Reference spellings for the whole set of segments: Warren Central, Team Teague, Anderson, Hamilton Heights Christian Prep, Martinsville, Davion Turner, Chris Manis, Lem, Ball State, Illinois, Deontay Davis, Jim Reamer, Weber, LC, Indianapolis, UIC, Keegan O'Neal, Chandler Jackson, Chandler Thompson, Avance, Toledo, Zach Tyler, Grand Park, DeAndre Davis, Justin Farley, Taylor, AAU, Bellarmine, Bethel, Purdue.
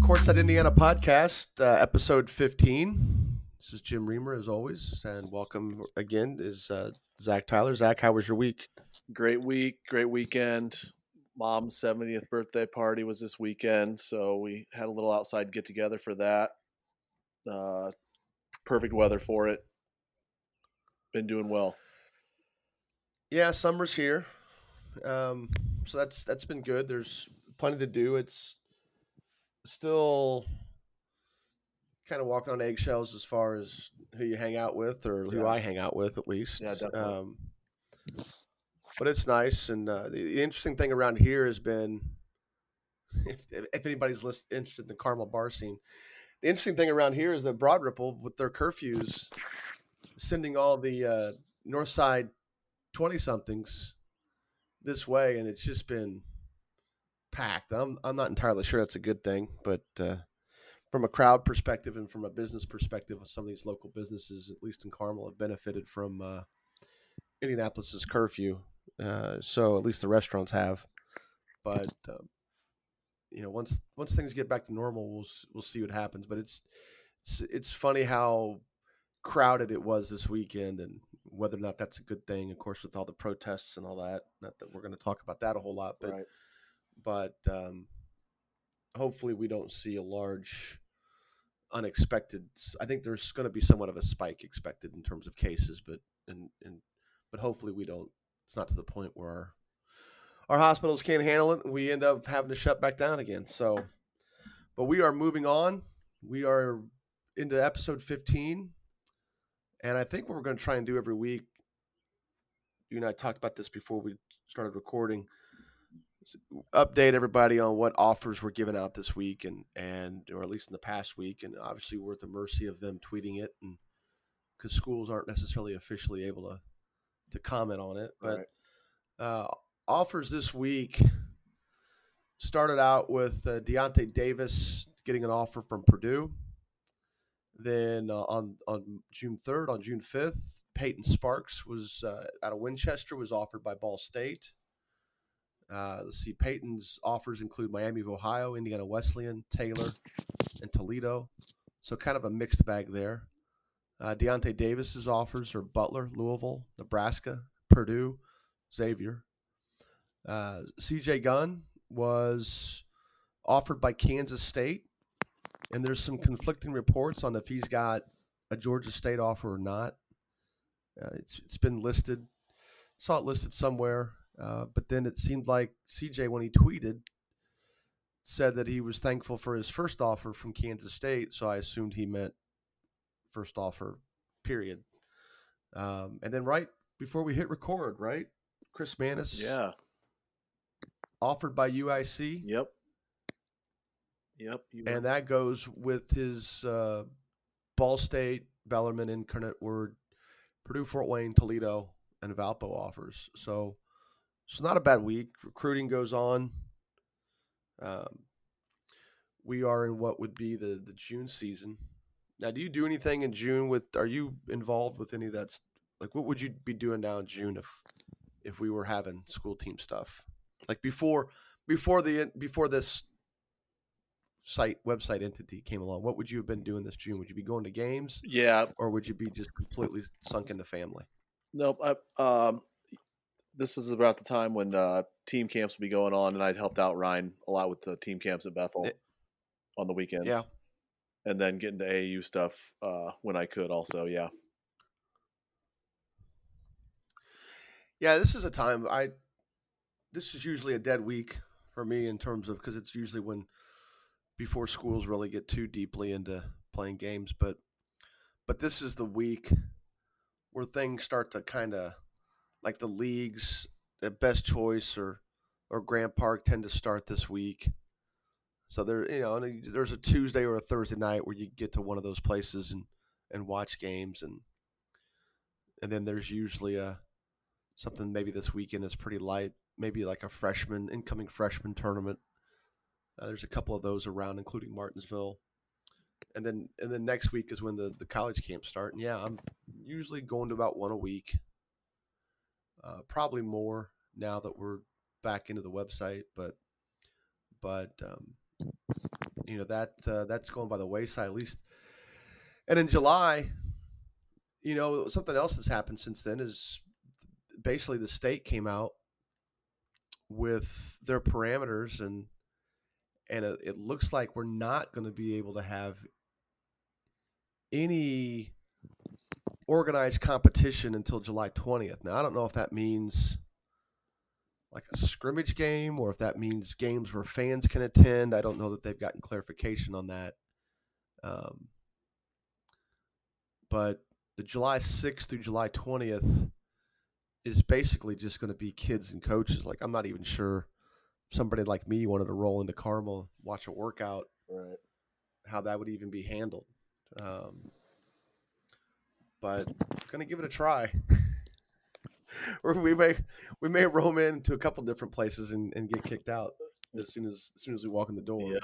Courtside Indiana podcast, episode 15. This is Jim Reamer, as always, and welcome again is Zach Tyler. Zach, how was your week? Great week, great weekend. Mom's 70th birthday party was this weekend, so we had a little outside get-together for that. Perfect weather for it. Been doing well. Yeah, summer's here, so that's been good. There's plenty to do. It's still kind of walking on eggshells as far as who you hang out with, or who I hang out with, at least. Yeah, definitely. But it's nice, and the interesting thing around here has been, if anybody's interested in the Carmel bar scene, the interesting thing around here is that Broad Ripple, with their curfews, sending all the Northside 20-somethings this way, and it's just been packed. I'm not entirely sure that's a good thing, but from a crowd perspective and from a business perspective, some of these local businesses, at least in Carmel, have benefited from Indianapolis's curfew. So at least the restaurants have. But once things get back to normal, we'll see what happens. But it's funny how crowded it was this weekend, and whether or not that's a good thing. Of course, with all the protests and all that. Not that we're going to talk about that a whole lot, but. Right. But hopefully we don't see a large unexpected. I think there's going to be somewhat of a spike expected in terms of cases, but hopefully we don't. It's not to the point where our hospitals can't handle it, and we end up having to shut back down again. So, but we are moving on. We are into episode 15, and I think what we're going to try and do every week. You and I talked about this before we started recording. Update everybody on what offers were given out this week and or at least in the past week, and obviously we're at the mercy of them tweeting it, and because schools aren't necessarily officially able to comment on it. But offers this week started out with Deontay Davis getting an offer from Purdue. Then on June 5th, Peyton Sparks was out of Winchester, was offered by Ball State. Let's see, Peyton's offers include Miami of Ohio, Indiana Wesleyan, Taylor, and Toledo. So kind of a mixed bag there. Deontay Davis's offers are Butler, Louisville, Nebraska, Purdue, Xavier. CJ Gunn was offered by Kansas State, and there's some conflicting reports on if he's got a Georgia State offer or not. It's been listed. Saw it listed somewhere. But then it seemed like CJ, when he tweeted, said that he was thankful for his first offer from Kansas State. So I assumed he meant first offer, period. And then right before we hit record, right? Chris Manis. Yeah. Offered by UIC. Yep. And that goes with his Ball State, Bellarmine, Incarnate Word, Purdue, Fort Wayne, Toledo, and Valpo offers. So not a bad week. Recruiting goes on. We are in what would be the June season. Now, do you do anything in June with – are you involved with any of that? Like, what would you be doing now in June if we were having school team stuff? Like before this website entity came along, what would you have been doing this June? Would you be going to games? Yeah. Or would you be just completely sunk into family? Nope. This is about the time when team camps would be going on, and I'd helped out Ryan a lot with the team camps at Bethel on the weekends. Yeah. And then getting to AAU stuff when I could also, yeah. Yeah, this is a time this is usually a dead week for me in terms of, because it's usually when before schools really get too deeply into playing games. But this is the week where things start to kind of, like the leagues at Best Choice or Grand Park tend to start this week. So there, there's a Tuesday or a Thursday night where you get to one of those places and watch games. And then there's usually something maybe this weekend that's pretty light, maybe like a incoming freshman tournament. There's a couple of those around, including Martinsville. And then next week is when the college camps start. And, yeah, I'm usually going to about one a week, probably more now that we're back into the website. But you know, that's going by the wayside at least. And in July, you know, something else that's happened since then is basically the state came out with their parameters, and it looks like we're not going to be able to have any organized competition until July 20th. Now, I don't know if that means like a scrimmage game or if that means games where fans can attend. I don't know that they've gotten clarification on that. But the July 6th through July 20th is basically just going to be kids and coaches. Like, I'm not even sure somebody like me wanted to roll into Carmel, watch a workout, right, how that would even be handled. But going to give it a try. Or we may roam into a couple different places and get kicked out as soon as we walk in the door. Yep.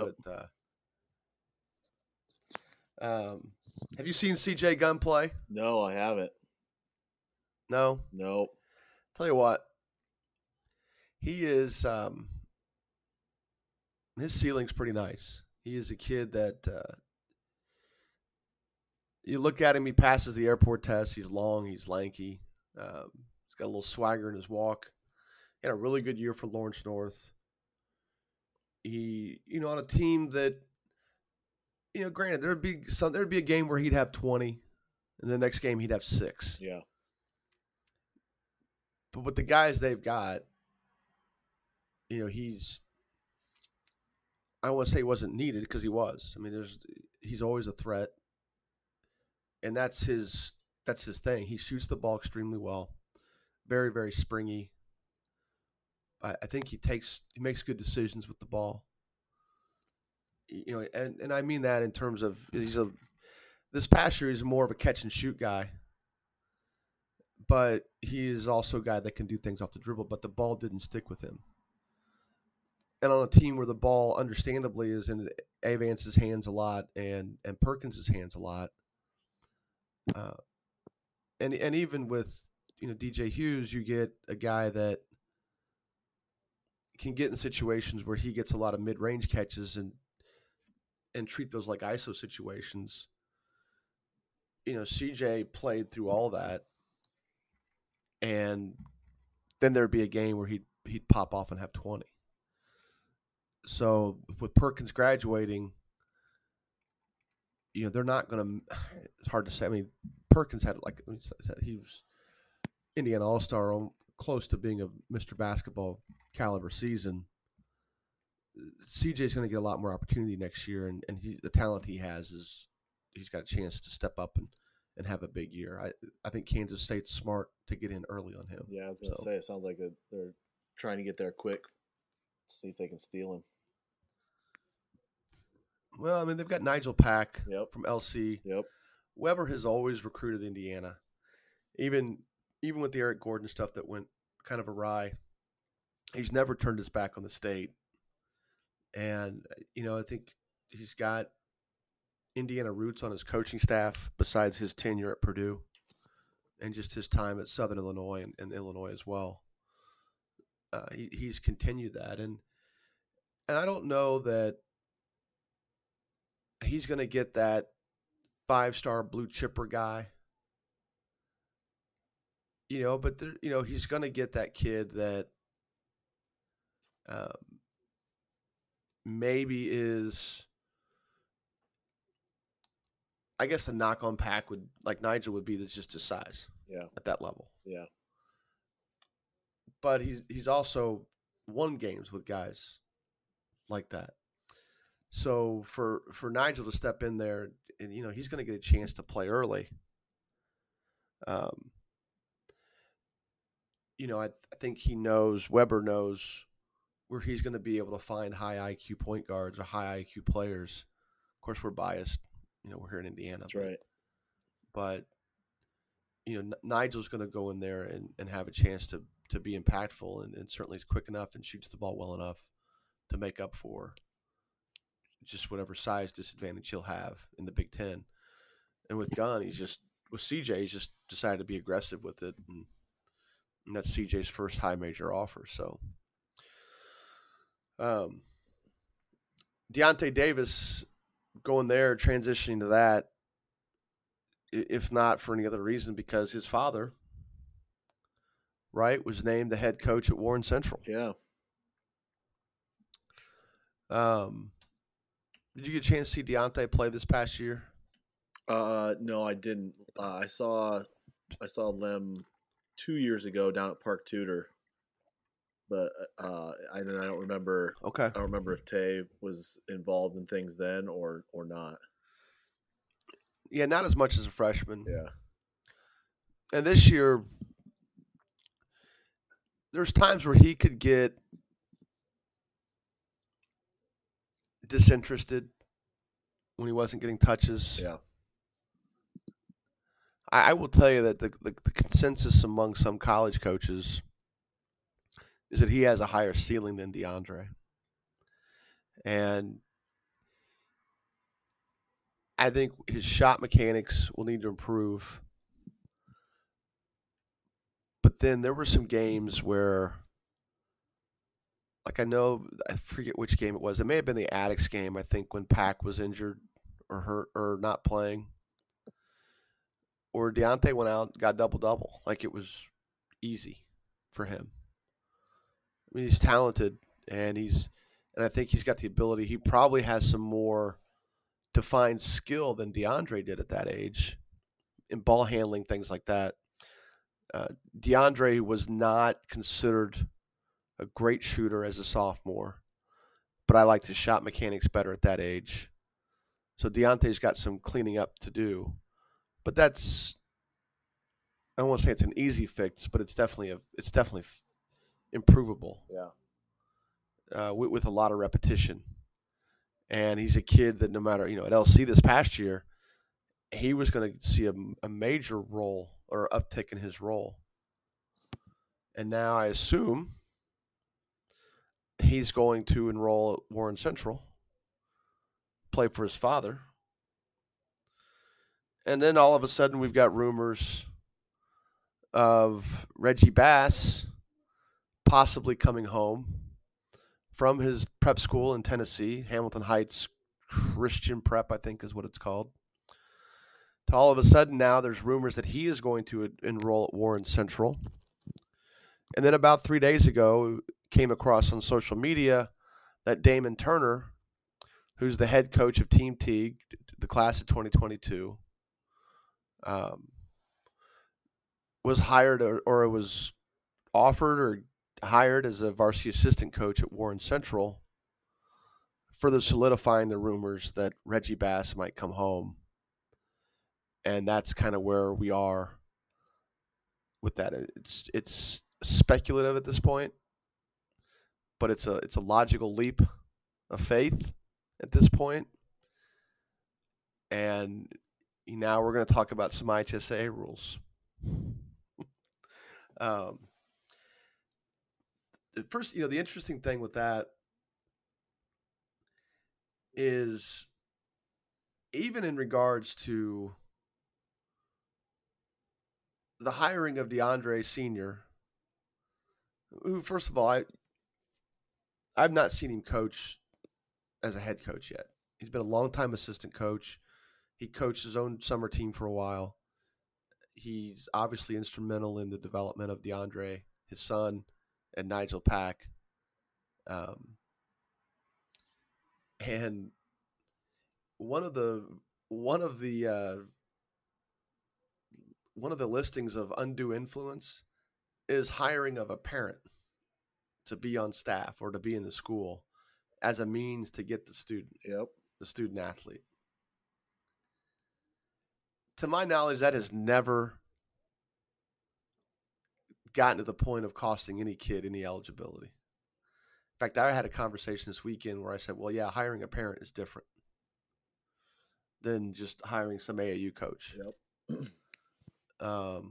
But have you seen CJ Gunn play? No, I haven't. No. Tell you what, he is. His ceiling's pretty nice. He is a kid that you look at him. He passes the airport test. He's long. He's lanky. He's got a little swagger in his walk. He had a really good year for Lawrence North. He, you know, on a team that, you know, granted, there'd be a game where he'd have 20, and the next game he'd have 6. Yeah. But with the guys they've got, you know, I want to say he wasn't needed because he was. I mean, he's always a threat, and that's his thing. He shoots the ball extremely well, very, very springy. I think he makes good decisions with the ball. You know, and I mean that in terms of this past year he's more of a catch and shoot guy, but he is also a guy that can do things off the dribble. But the ball didn't stick with him, and on a team where the ball, understandably, is in Avance's hands a lot and Perkins' hands a lot. And even with, you know, DJ Hughes, you get a guy that can get in situations where he gets a lot of mid-range catches and treat those like ISO situations. You know, CJ played through all that, and then there'd be a game where he'd pop off and have 20. So with Perkins graduating, you know, they're not going to – it's hard to say. I mean, Perkins had he was Indiana All-Star, close to being a Mr. Basketball caliber season. CJ's going to get a lot more opportunity next year, and the talent he has is he's got a chance to step up and have a big year. I think Kansas State's smart to get in early on him. Yeah, I was going to say, it sounds like they're trying to get there quick to see if they can steal him. Well, I mean, they've got Nigel Pack, yep, from LC. Yep. Weber has always recruited Indiana, even with the Eric Gordon stuff that went kind of awry. He's never turned his back on the state, and you know, I think he's got Indiana roots on his coaching staff besides his tenure at Purdue, and just his time at Southern Illinois and Illinois as well. He's continued that, and I don't know that he's going to get that 5-star blue chipper guy, you know, but there, you know, he's going to get that kid that maybe is, I guess the knock on Pack would, like Nigel would be, that's just his size. Yeah. At that level. Yeah. But he's also won games with guys like that. So for Nigel to step in there, and you know, he's going to get a chance to play early. You know, I think he knows, Weber knows, where he's going to be able to find high IQ point guards or high IQ players. Of course, we're biased. You know, we're here in Indiana. That's right. But you know, Nigel's going to go in there and have a chance to be impactful, and certainly is quick enough and shoots the ball well enough to make up for just whatever size disadvantage he'll have in the Big Ten. And with John, with CJ, he's just decided to be aggressive with it. And that's CJ's first high major offer. So Deontay Davis going there, transitioning to that, if not for any other reason, because his father, right, was named the head coach at Warren Central. Yeah. Did you get a chance to see Deontay play this past year? No, I didn't. I saw Lem 2 years ago down at Park Tudor, but I don't remember. Okay. I don't remember if Tay was involved in things then or not. Yeah, not as much as a freshman. Yeah. And this year, there's times where he could get disinterested when he wasn't getting touches. Yeah. I will tell you that the consensus among some college coaches is that he has a higher ceiling than DeAndre. And I think his shot mechanics will need to improve. But then there were some games where, like I forget which game it was. It may have been the Addicts game, I think, when Pack was injured or hurt or not playing. Or Deontay went out, got double-double. Like it was easy for him. I mean, he's talented, and I think he's got the ability. He probably has some more defined skill than DeAndre did at that age in ball handling, things like that. DeAndre was not considered a great shooter as a sophomore, but I liked his shot mechanics better at that age. So Deontay's got some cleaning up to do. But that's, I don't want to say it's an easy fix, but it's definitely improvable. Yeah. With a lot of repetition. And he's a kid that no matter, at LC this past year, he was going to see a major role or uptick in his role. And now I assume he's going to enroll at Warren Central, play for his father. And then all of a sudden we've got rumors of Reggie Bass possibly coming home from his prep school in Tennessee, Hamilton Heights Christian Prep, I think is what it's called. To all of a sudden now there's rumors that he is going to enroll at Warren Central. And then about 3 days ago came across on social media that Damon Turner, who's the head coach of Team Teague, the class of 2022, was hired or was offered or hired as a varsity assistant coach at Warren Central, further solidifying the rumors that Reggie Bass might come home. And that's kind of where we are with that. It's speculative at this point, but it's a logical leap of faith at this point. And now we're going to talk about some IHSA rules. First, the interesting thing with that is even in regards to the hiring of DeAndre Sr., who, first of all, I've not seen him coach as a head coach yet. He's been a longtime assistant coach. He coached his own summer team for a while. He's obviously instrumental in the development of DeAndre, his son, and Nigel Pack. And one of the listings of undue influence is hiring of a parent to be on staff or to be in the school as a means to get the student, the student athlete. To my knowledge, that has never gotten to the point of costing any kid any eligibility. In fact, I had a conversation this weekend where I said, well, yeah, hiring a parent is different than just hiring some AAU coach. Yep. But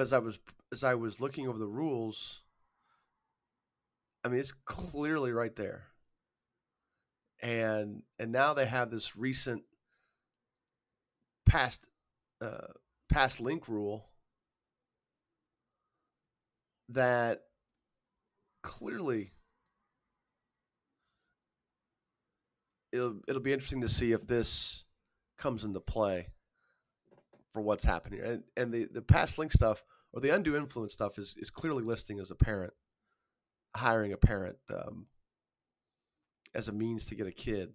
as I was looking over the rules, I mean, it's clearly right there. And now they have this recent past link rule that clearly it'll be interesting to see if this comes into play for what's happening. And the past link stuff, or the undue influence stuff, is clearly listing as a parent, hiring a parent as a means to get a kid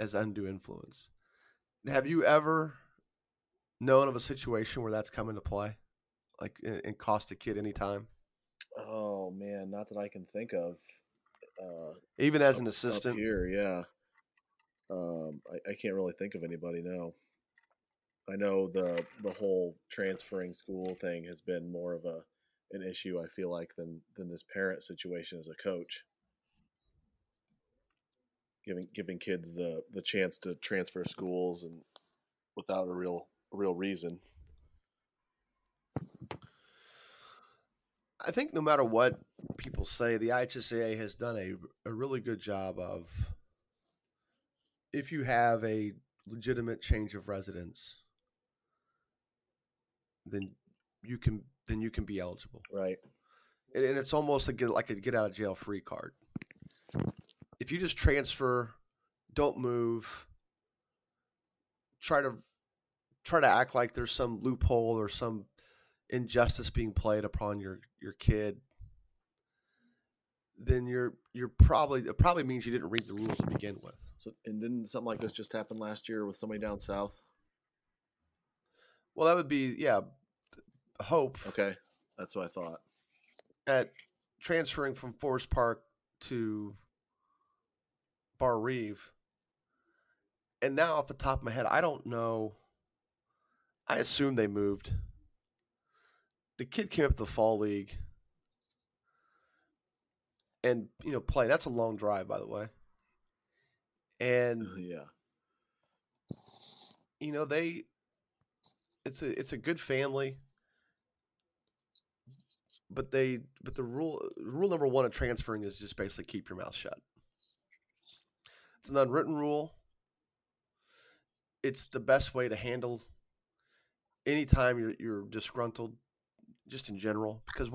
as undue influence. Have you ever known of a situation where that's come into play, like, and cost a kid any time? Oh, man, not that I can think of. Even as an assistant? Here, yeah. I can't really think of anybody now. I know the whole transferring school thing has been more of an issue, I feel like, than this parent situation as a coach. Giving kids the chance to transfer schools and without a real reason. I think no matter what people say, the IHSA has done a really good job of, if you have a legitimate change of residence, then you can be eligible. Right. And it's almost like a get out of jail free card. If you just transfer, don't move, try to act like there's some loophole or some injustice being played upon your kid, then it probably means you didn't read the rules to begin with. So, and didn't something like this just happen last year with somebody down south? Well, that would be, yeah, Hope. Okay, that's what I thought. At transferring from Forest Park to Bar Reeve, and now off the top of my head, I don't know. I assume they moved. The kid came up to the fall league, and play. That's a long drive, by the way. And yeah, it's a good family, but the rule number one of transferring is just basically keep your mouth shut. It's an unwritten rule. It's the best way to handle any time you're disgruntled, just in general. Because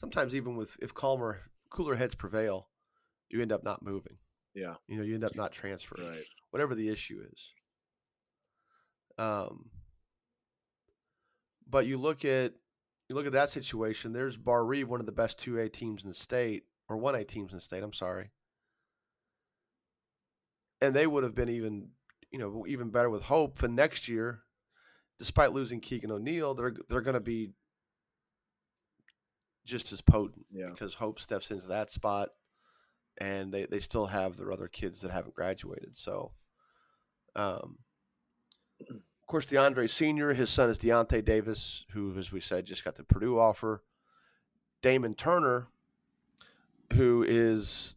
sometimes even if cooler heads prevail, you end up not moving. Yeah, you end up not transferring. Right. Whatever the issue is. But you look at that situation. There's Bar Reeve, one of the best 2A teams in the state, or 1A teams in the state. I'm sorry. And they would have been even better with Hope. And next year, despite losing Keegan O'Neal, they're going to be just as potent, because Hope steps into that spot, and they still have their other kids that haven't graduated. So, of course, DeAndre Sr., his son is Deontay Davis, who, as we said, just got the Purdue offer. Damon Turner, who is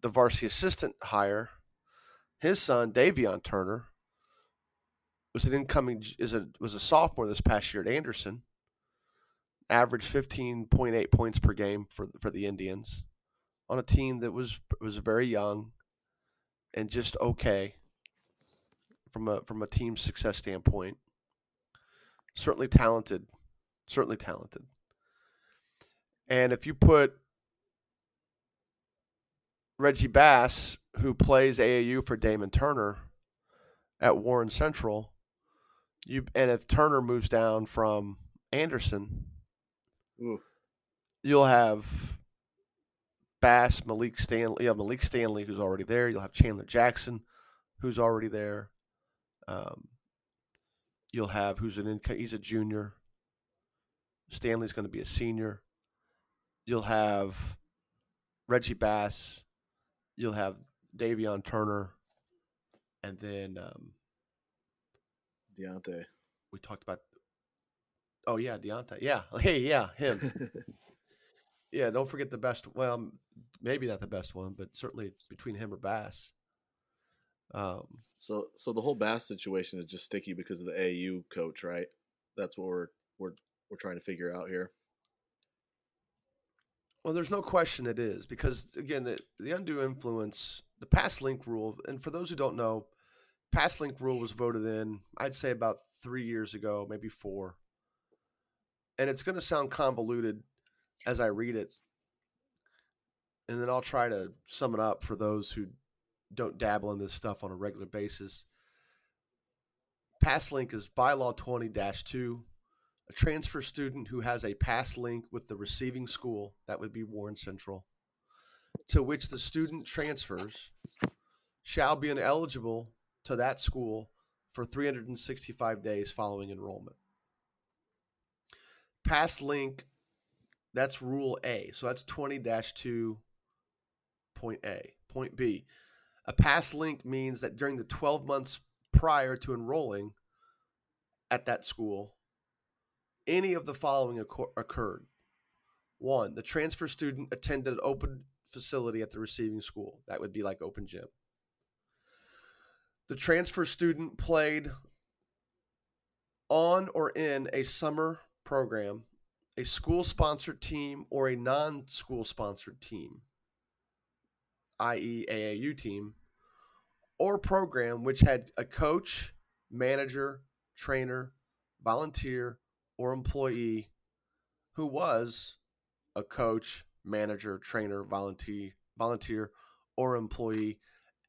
the varsity assistant hire. His son, Davion Turner, was a sophomore this past year at Anderson. Averaged 15.8 points per game for the Indians, on a team that was very young, and just okay from a team success standpoint. Certainly talented. And if you put Reggie Bass, who plays AAU for Damon Turner at Warren Central, and if Turner moves down from Anderson, you'll have Bass, Malik Stanley, who's already there. You'll have Chandler Jackson, who's already there. You'll have he's a junior. Stanley's going to be a senior. You'll have Reggie Bass. You'll have Davion Turner, and then Deontay. We talked about. Oh yeah, Deontay. Yeah, hey, yeah, him. Yeah, don't forget the best. Well, maybe not the best one, but certainly between him or Bass. So the whole Bass situation is just sticky because of the AAU coach, right? That's what we're trying to figure out here. Well, there's no question it is, because, again, the undue influence, the pass link rule, and for those who don't know, pass link rule was voted in, I'd say, about 3 years ago, maybe 4. And it's going to sound convoluted as I read it, and then I'll try to sum it up for those who don't dabble in this stuff on a regular basis. Pass link is bylaw 20-2. A transfer student who has a pass link with the receiving school, that would be Warren Central, to which the student transfers, shall be ineligible to that school for 365 days following enrollment. Pass link, that's Rule A. So that's 20-2 point A. Point B, a pass link means that during the 12 months prior to enrolling at that school, any of the following occurred. 1, the transfer student attended an open facility at the receiving school. That would be like open gym. The transfer student played on or in a summer program, a school-sponsored team, or a non-school-sponsored team, i.e. AAU team, or program which had a coach, manager, trainer, volunteer, or employee who was a coach, manager, trainer, volunteer, or employee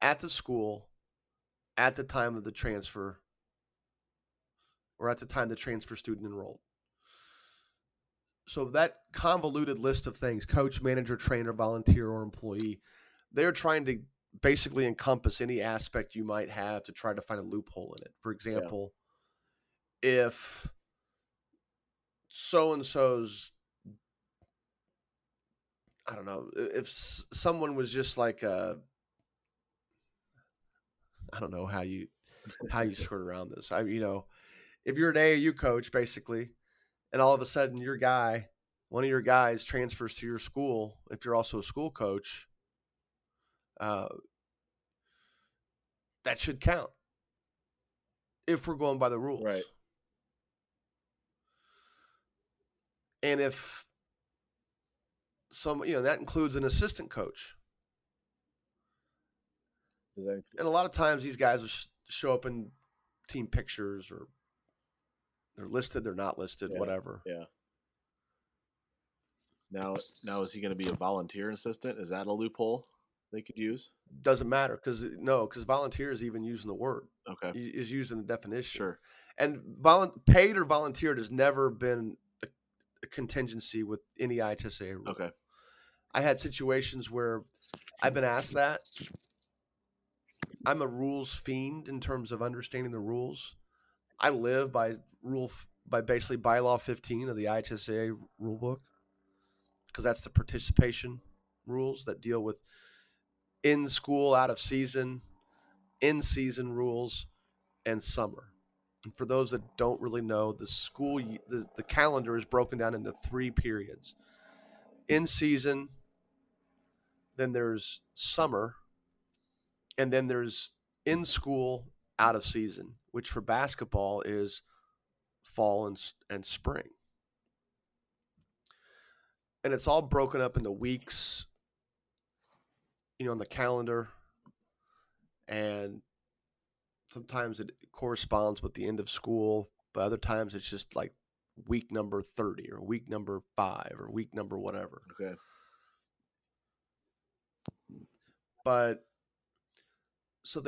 at the school at the time of the transfer, or at the time the transfer student enrolled. So that convoluted list of things, coach, manager, trainer, volunteer, or employee, they're trying to basically encompass any aspect you might have to try to find a loophole in it. For example, if so-and-so's, I don't know, if someone was just like a, I don't know how you sort around this. If you're an AAU coach, basically, and all of a sudden one of your guys transfers to your school, if you're also a school coach, that should count if we're going by the rules. Right. And if that includes an assistant coach. Exactly. And a lot of times these guys will show up in team pictures, or they're listed, they're not listed, whatever. Yeah. Now is he going to be a volunteer assistant? Is that a loophole they could use? Doesn't matter, because volunteer is even using the word. Okay. Is used in the definition. Sure. And paid or volunteered has never been a contingency with any IHSA rule. Okay. I had situations where I've been asked that. I'm a rules fiend in terms of understanding the rules. I live by basically bylaw 15 of the IHSA rule book, because that's the participation rules that deal with in school, out of season, in season rules, and summer. And for those that don't really know, the calendar is broken down into 3 periods: in season, then there's summer, and then there's in school, out of season, which for basketball is fall and spring. And it's all broken up into weeks, on the calendar. And sometimes it corresponds with the end of school, but other times it's just like week number 30 or week number 5 or week number whatever. Okay. But so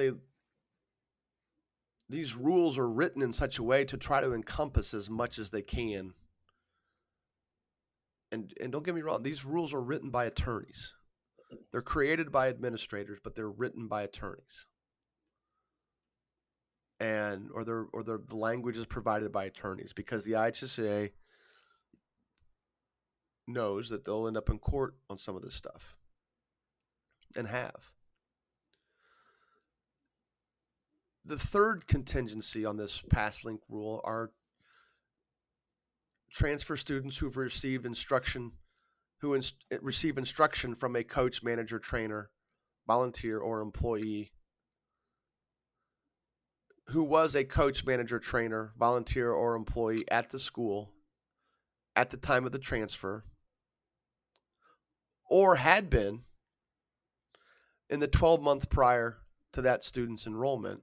these rules are written in such a way to try to encompass as much as they can. And don't get me wrong, these rules are written by attorneys. They're created by administrators, but they're written by attorneys. And the language is provided by attorneys, because the IHSA knows that they'll end up in court on some of this stuff, and have. The third contingency on this pass link rule are transfer students who've received instruction, receive instruction from a coach, manager, trainer, volunteer, or employee who was a coach, manager, trainer, volunteer, or employee at the school at the time of the transfer, or had been in the 12 months prior to that student's enrollment,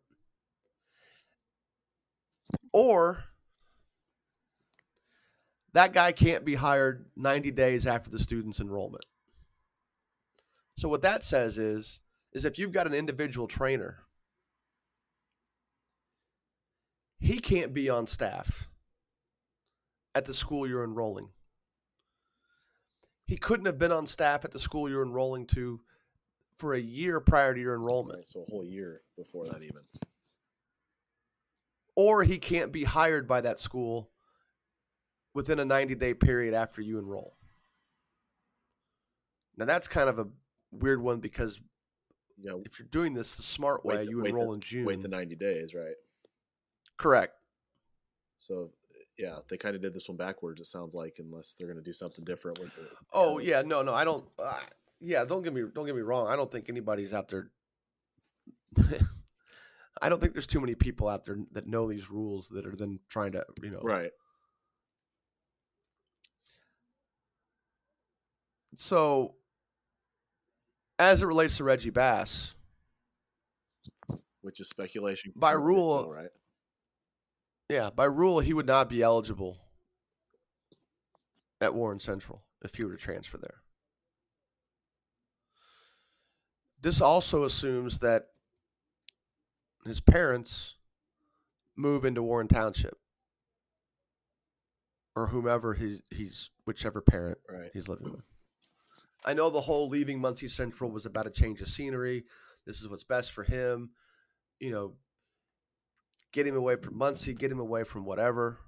or that guy can't be hired 90 days after the student's enrollment. So what that says is if you've got an individual trainer, he can't be on staff at the school you're enrolling. He couldn't have been on staff at the school you're enrolling to for a year prior to your enrollment. So a whole year before that even. Or he can't be hired by that school within a 90-day period after you enroll. Now, that's kind of a weird one because if you're doing this the smart way, you enroll in June. Wait the 90 days, right? Correct. So, yeah, they kind of did this one backwards, it sounds like, unless they're going to do something different with it. Oh, yeah, no, I don't don't get me wrong. I don't think anybody's out there – I don't think there's too many people out there that know these rules that are then trying to, Right. So, as it relates to Reggie Bass, which is speculation by rule, right? Yeah, by rule, he would not be eligible at Warren Central if he were to transfer there. This also assumes that his parents move into Warren Township or whomever he's whichever parent he's living with. I know the whole leaving Muncie Central was about a change of scenery. This is what's best for him. Get him away from Muncie, get him away from whatever.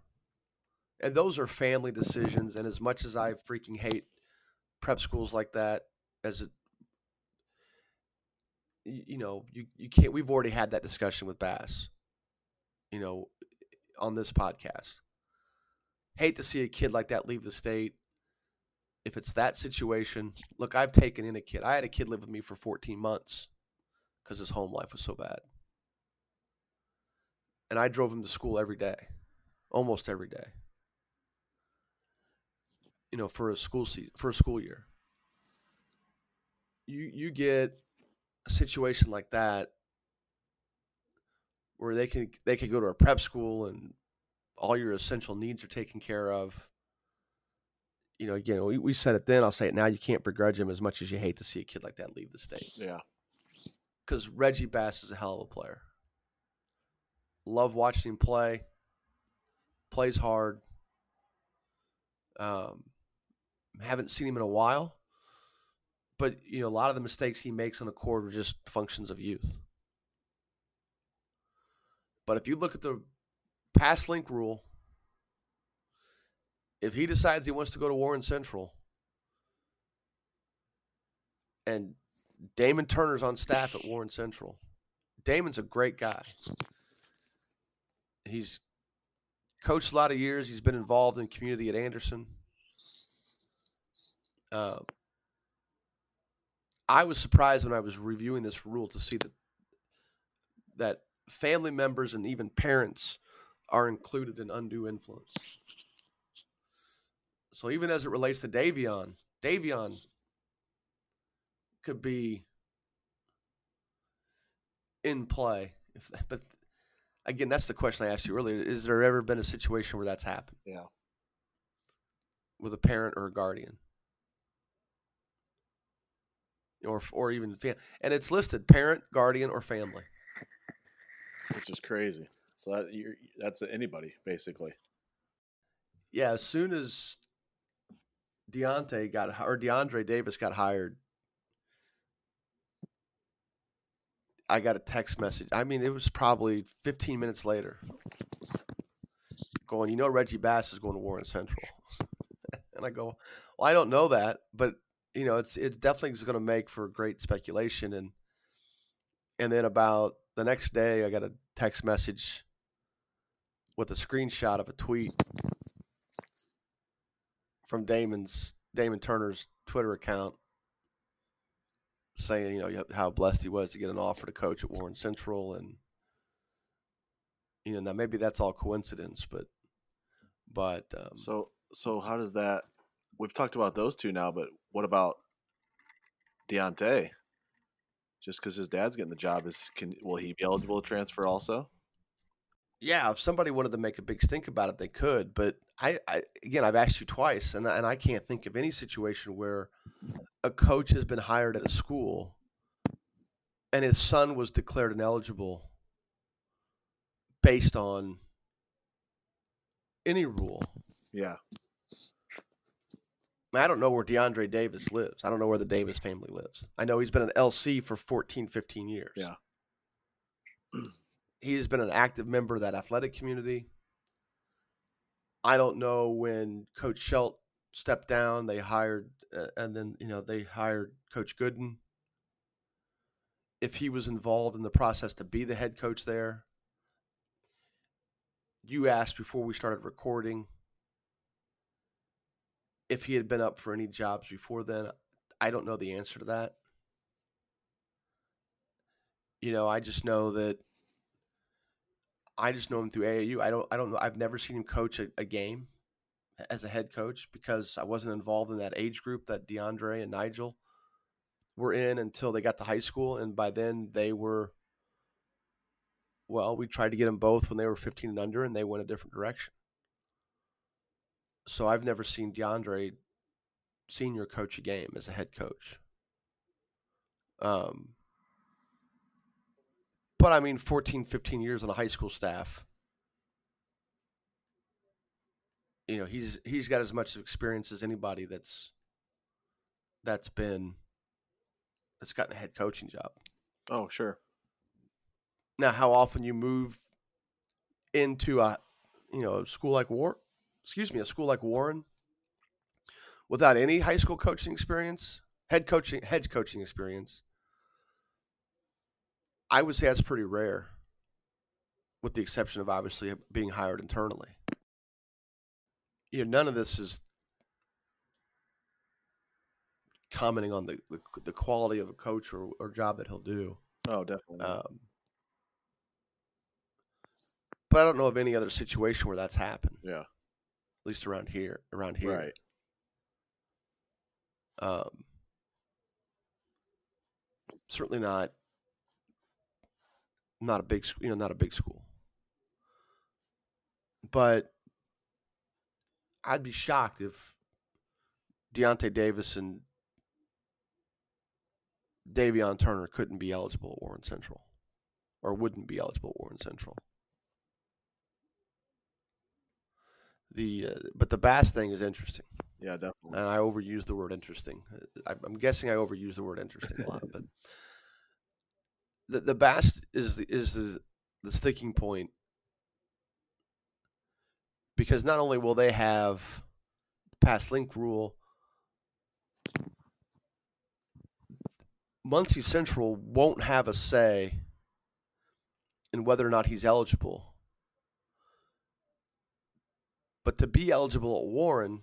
And those are family decisions. And as much as I freaking hate prep schools like that, you can't, we've already had that discussion with Bass, on this podcast. Hate to see a kid like that leave the state. If it's that situation, look, I've taken in a kid. I had a kid live with me for 14 months because his home life was so bad. And I drove him to school every day, almost every day, for a school season, for a school year. You get a situation like that where they can go to a prep school and all your essential needs are taken care of. Again, we said it then. I'll say it now. You can't begrudge him as much as you hate to see a kid like that leave the state. Yeah. Because Reggie Bass is a hell of a player. Love watching him play. Plays hard. Haven't seen him in a while. But, a lot of the mistakes he makes on the court are just functions of youth. But if you look at the pass link rule, if he decides he wants to go to Warren Central and Damon Turner's on staff at Warren Central, Damon's a great guy. He's coached a lot of years. He's been involved in community at Anderson. I was surprised when I was reviewing this rule to see that family members and even parents are included in undue influence. So even as it relates to Davion could be in play. But again, that's the question I asked you earlier. Is there ever been a situation where that's happened? Yeah. With a parent or a guardian? Or even family. And it's listed, parent, guardian, or family. Which is crazy. So that's anybody, basically. Yeah, as soon as DeAndre Davis got hired, I got a text message. I mean, it was probably 15 minutes later going, Reggie Bass is going to Warren Central. And I go, well, I don't know that, but it's definitely going to make for great speculation. And then about the next day, I got a text message with a screenshot of a tweet from Damon Turner's Twitter account saying, how blessed he was to get an offer to coach at Warren Central. And, now maybe that's all coincidence, but so how does that, we've talked about those two now, but what about Deontay, just because his dad's getting the job, will he be eligible to transfer also? Yeah, if somebody wanted to make a big stink about it, they could. But I've asked you twice, and I can't think of any situation where a coach has been hired at a school and his son was declared ineligible based on any rule. Yeah. I don't know where DeAndre Davis lives. I don't know where the Davis family lives. I know he's been an LC for 14, 15 years. Yeah. He has been an active member of that athletic community. I don't know when Coach Schelt stepped down, they hired, they hired Coach Gooden. If he was involved in the process to be the head coach there. You asked before we started recording if he had been up for any jobs before then. I don't know the answer to that. I just know that. I just know him through AAU. I don't know. I've never seen him coach a game as a head coach because I wasn't involved in that age group that DeAndre and Nigel were in until they got to high school. And by then they were, we tried to get them both when they were 15 and under, and they went a different direction. So I've never seen DeAndre Sr. coach a game as a head coach. But, 14, 15 years on a high school staff, he's got as much experience as anybody that's gotten a head coaching job. Oh, sure. Now, how often you move into a school like Warren without any high school coaching experience, head coaching experience, I would say that's pretty rare, with the exception of obviously being hired internally. None of this is commenting on the quality of a coach or job that he'll do. Oh, definitely. But I don't know of any other situation where that's happened. Yeah. At least around here. Right. Certainly not. Not a big school. But I'd be shocked if Deontay Davis and Davion Turner couldn't be eligible at Warren Central, or wouldn't be eligible at Warren Central. But the Bass thing is interesting. Yeah, definitely. And I overuse the word interesting. I'm guessing I overuse the word interesting a lot, but. The Bass is the sticking point, because not only will they have the past link rule, Muncie Central won't have a say in whether or not he's eligible. But to be eligible at Warren,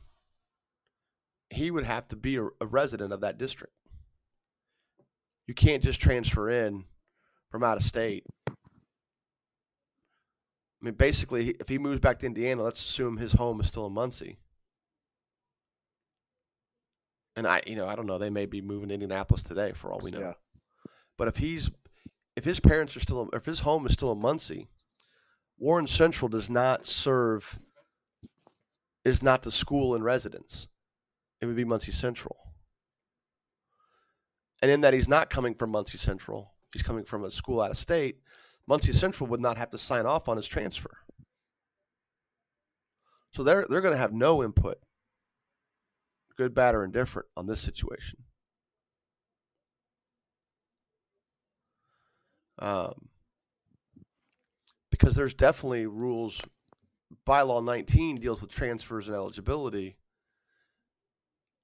he would have to be a resident of that district. You can't just transfer in from out of state. Basically, if he moves back to Indiana, let's assume his home is still in Muncie. And I don't know, they may be moving to Indianapolis today for all we know. Yeah. But if his home is still in Muncie, Warren Central is not the school in residence. It would be Muncie Central. And in that he's not coming from Muncie Central, he's coming from a school out of state, Muncie Central would not have to sign off on his transfer. So they're going to have no input, good, bad, or indifferent, on this situation. Because there's definitely rules. Bylaw 19 deals with transfers and eligibility.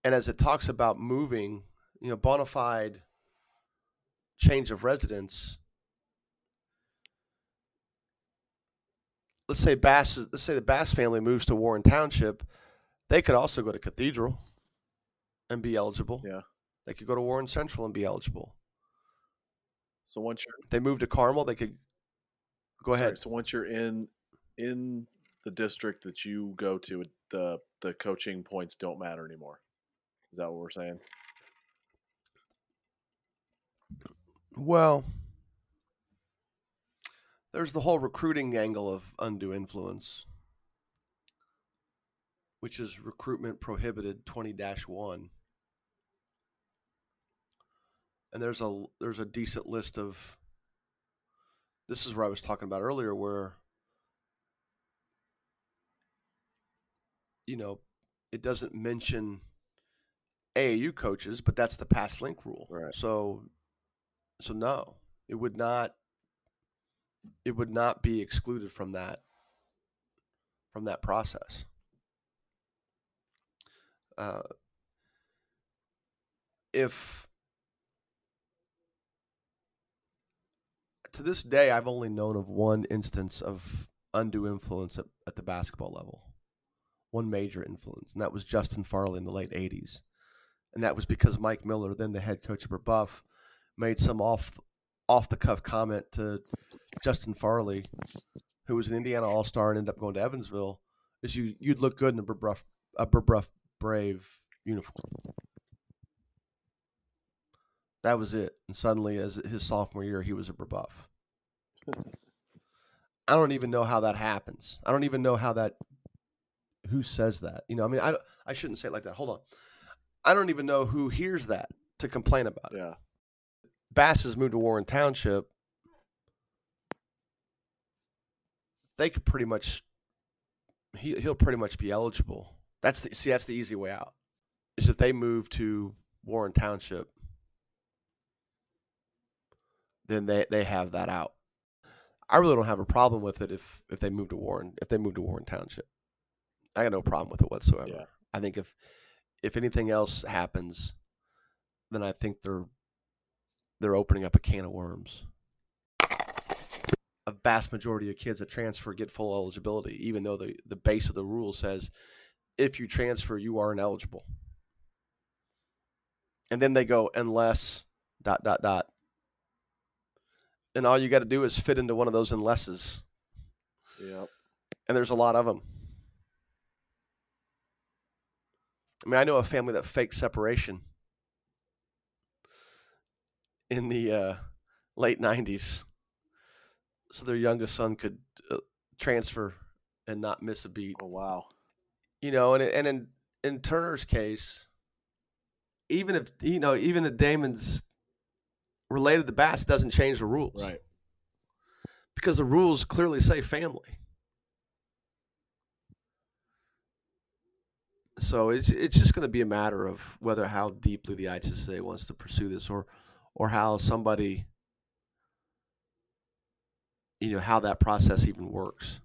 And as it talks about moving, bona fide change of residence. Let's say the Bass family moves to Warren Township. They could also go to Cathedral and be eligible. Yeah. They could go to Warren Central and be eligible. So once they move to Carmel, they could go ahead. So once you're in the district that you go to, the coaching points don't matter anymore. Is that what we're saying? Well, there's the whole recruiting angle of undue influence, which is recruitment prohibited 20-1. And there's a decent list of, this is where I was talking about earlier, where, you know, it doesn't mention AAU coaches, but that's the past link rule. Right. So no, it would not be excluded from that process. If to this day, I've only known of one instance of undue influence at the basketball level, one major influence, and that was Justin Farley in the late 80s. And that was because Mike Miller, then the head coach of Brebuff, made some off the cuff comment to Justin Farley, who was an Indiana All-Star and ended up going to Evansville, is you'd look good in a Brebuff Brave uniform. That was it. And suddenly, as his sophomore year, he was a Brebuff. I don't even know how that happens. I don't even know how that. Who says that? You know, I mean, I shouldn't say it like that. Hold on. I don't even know who hears that to complain about it. Yeah. Bass has moved to Warren Township. They could pretty much, he'll pretty much be eligible. That's the easy way out, is if they move to Warren Township, then they have that out. I really don't have a problem with it if they move to Warren, Township. I got no problem with it whatsoever. Yeah. I think if anything else happens, then I think they're opening up a can of worms. A vast majority of kids that transfer get full eligibility, even though the base of the rule says if you transfer, you are ineligible. And then they go, unless ... And all you got to do is fit into one of those unlesses. Yep. And there's a lot of them. I mean, I know a family that faked separation in the late 90s so their youngest son could transfer and not miss a beat. Oh, wow. You know, and in Turner's case, even if Damon's related to Bass, doesn't change the rules. Right. Because the rules clearly say family. So it's just going to be a matter of whether how deeply the IHSA wants to pursue this or how somebody, you know, how that process even works.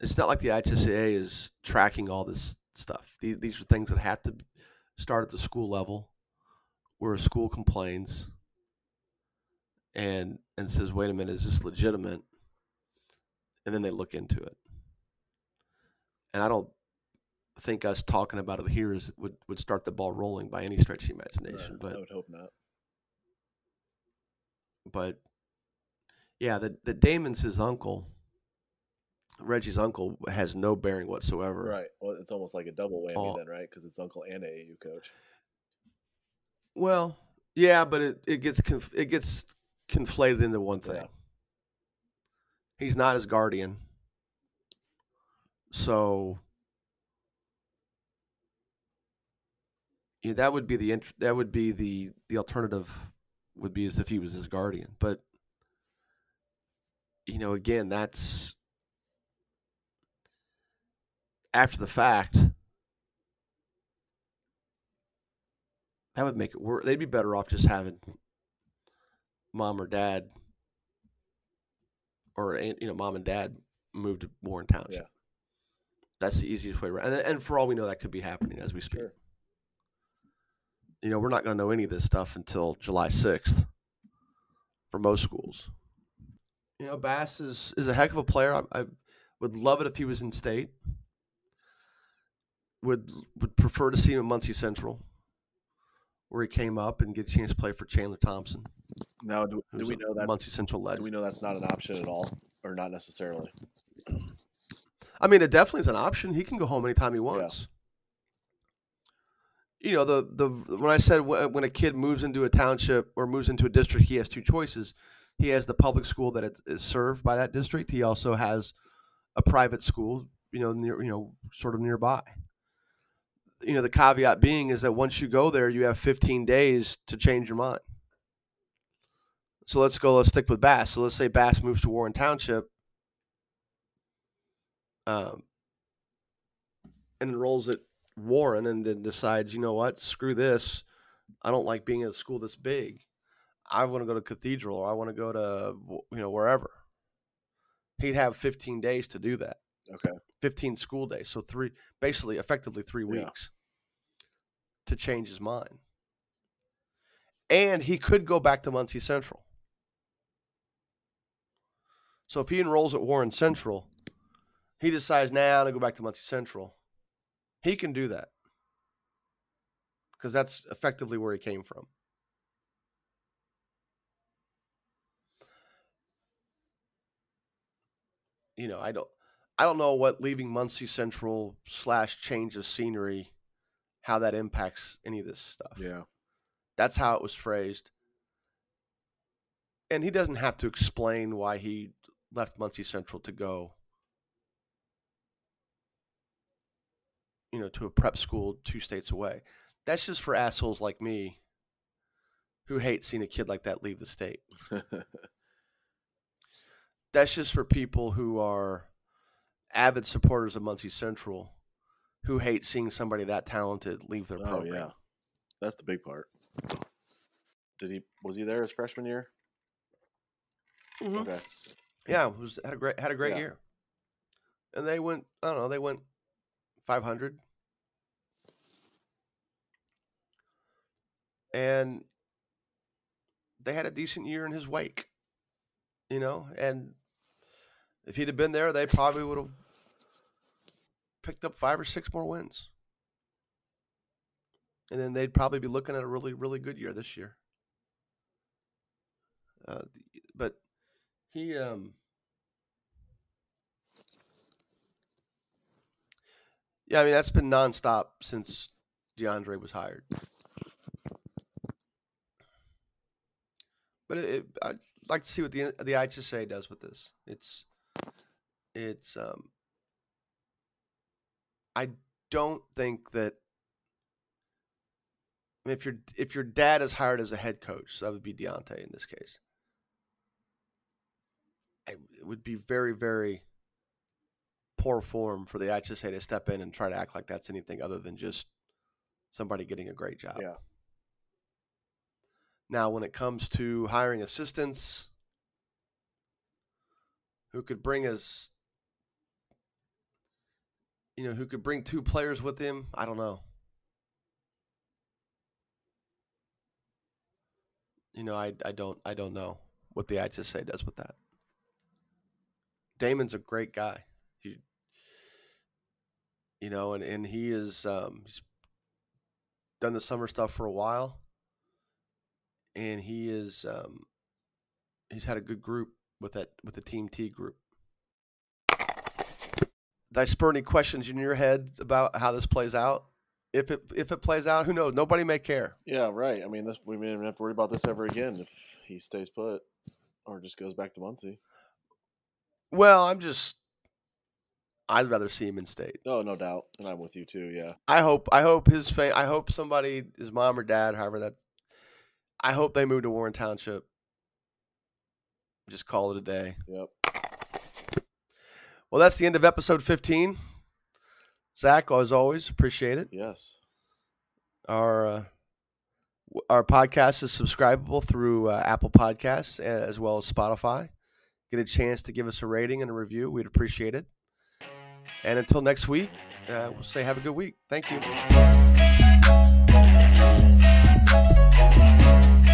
It's not like the IHSA is tracking all this stuff. These are things that have to start at the school level where a school complains and says, wait a minute, is this legitimate? And then they look into it. And I don't think us talking about it here would start the ball rolling by any stretch of the imagination. Right. But I would hope not. But, yeah, the Damon's his uncle. Reggie's uncle has no bearing whatsoever. Right. Well, it's almost like a double whammy then, right? Because it's uncle and AAU coach. Well, yeah, but it gets conflated into one thing. Yeah. He's not his guardian. So, you know, that would be the alternative would be as if he was his guardian. But, you know, again, that's after the fact, that would make it work. They'd be better off just having mom or dad, or, you know, mom and dad move to Warren Township. Yeah. That's the easiest way around. And for all we know, that could be happening as we speak. Sure. You know, we're not going to know any of this stuff until July 6th for most schools. You know, Bass is a heck of a player. I would love it if he was in state. Would prefer to see him at Muncie Central, where he came up and get a chance to play for Chandler Thompson. Now, do we know that Muncie Central legend? Do we know that's not an option at all, or not necessarily? I mean, it definitely is an option. He can go home anytime he wants. you know, when I said when a kid moves into a township or moves into a district, he has two choices. He has the public school that is served by that district. He also has a private school, sort of nearby. You know, the caveat being is that once you go there, you have 15 days to change your mind. So let's stick with Bass. So let's say Bass moves to Warren Township and enrolls at Warren and then decides, you know what, screw this. I don't like being at a school this big. I want to go to Cathedral, or I want to go to, wherever. He'd have 15 days to do that. Okay. 15 school days. So effectively three weeks to change his mind. And he could go back to Muncie Central. So if he enrolls at Warren Central, he decides, I'm going to go back to Muncie Central. He can do that because that's effectively where he came from. I don't know what leaving Muncie Central / change of scenery, how that impacts any of this stuff. Yeah. That's how it was phrased. And he doesn't have to explain why he left Muncie Central to go, to a prep school 2 states away. That's just for assholes like me who hate seeing a kid like that leave the state. That's just for people who are avid supporters of Muncie Central who hate seeing somebody that talented leave their program. Yeah. That's the big part. Was he there his freshman year? Mm-hmm. Okay. Yeah, had a great year. And they went, they went 500. And they had a decent year in his wake. And if he'd have been there, they probably would have picked up 5 or 6 more wins. And then they'd probably be looking at a really, really good year this year. But he, that's been nonstop since DeAndre was hired. But I'd like to see what the IHSA does with this. It's I don't think that. If your dad is hired as a head coach, so that would be Deontay in this case. It would be very, very poor form for the IHSA to step in and try to act like that's anything other than just somebody getting a great job. Yeah. Now, when it comes to hiring assistants who could bring 2 players with him, I don't know. I don't know what the IHSA does with that. Damon's a great guy. And he is he's done the summer stuff for a while, and he is he's had a good group with the Team T group. Did I spur any questions in your head about how this plays out? If it plays out, who knows? Nobody may care. Yeah, right. We may not have to worry about this ever again if he stays put or just goes back to Muncie. Well, I'd rather see him in state. Oh, no doubt, and I'm with you too. Yeah. I hope his fame. I hope somebody, his mom or dad, however that. I hope they move to Warren Township. Just call it a day. Yep. Well, that's the end of episode 15. Zach, as always, appreciate it. Yes. Our podcast is subscribable through Apple Podcasts as well as Spotify. Get a chance to give us a rating and a review. We'd appreciate it. And until next week, we'll say have a good week. Thank you.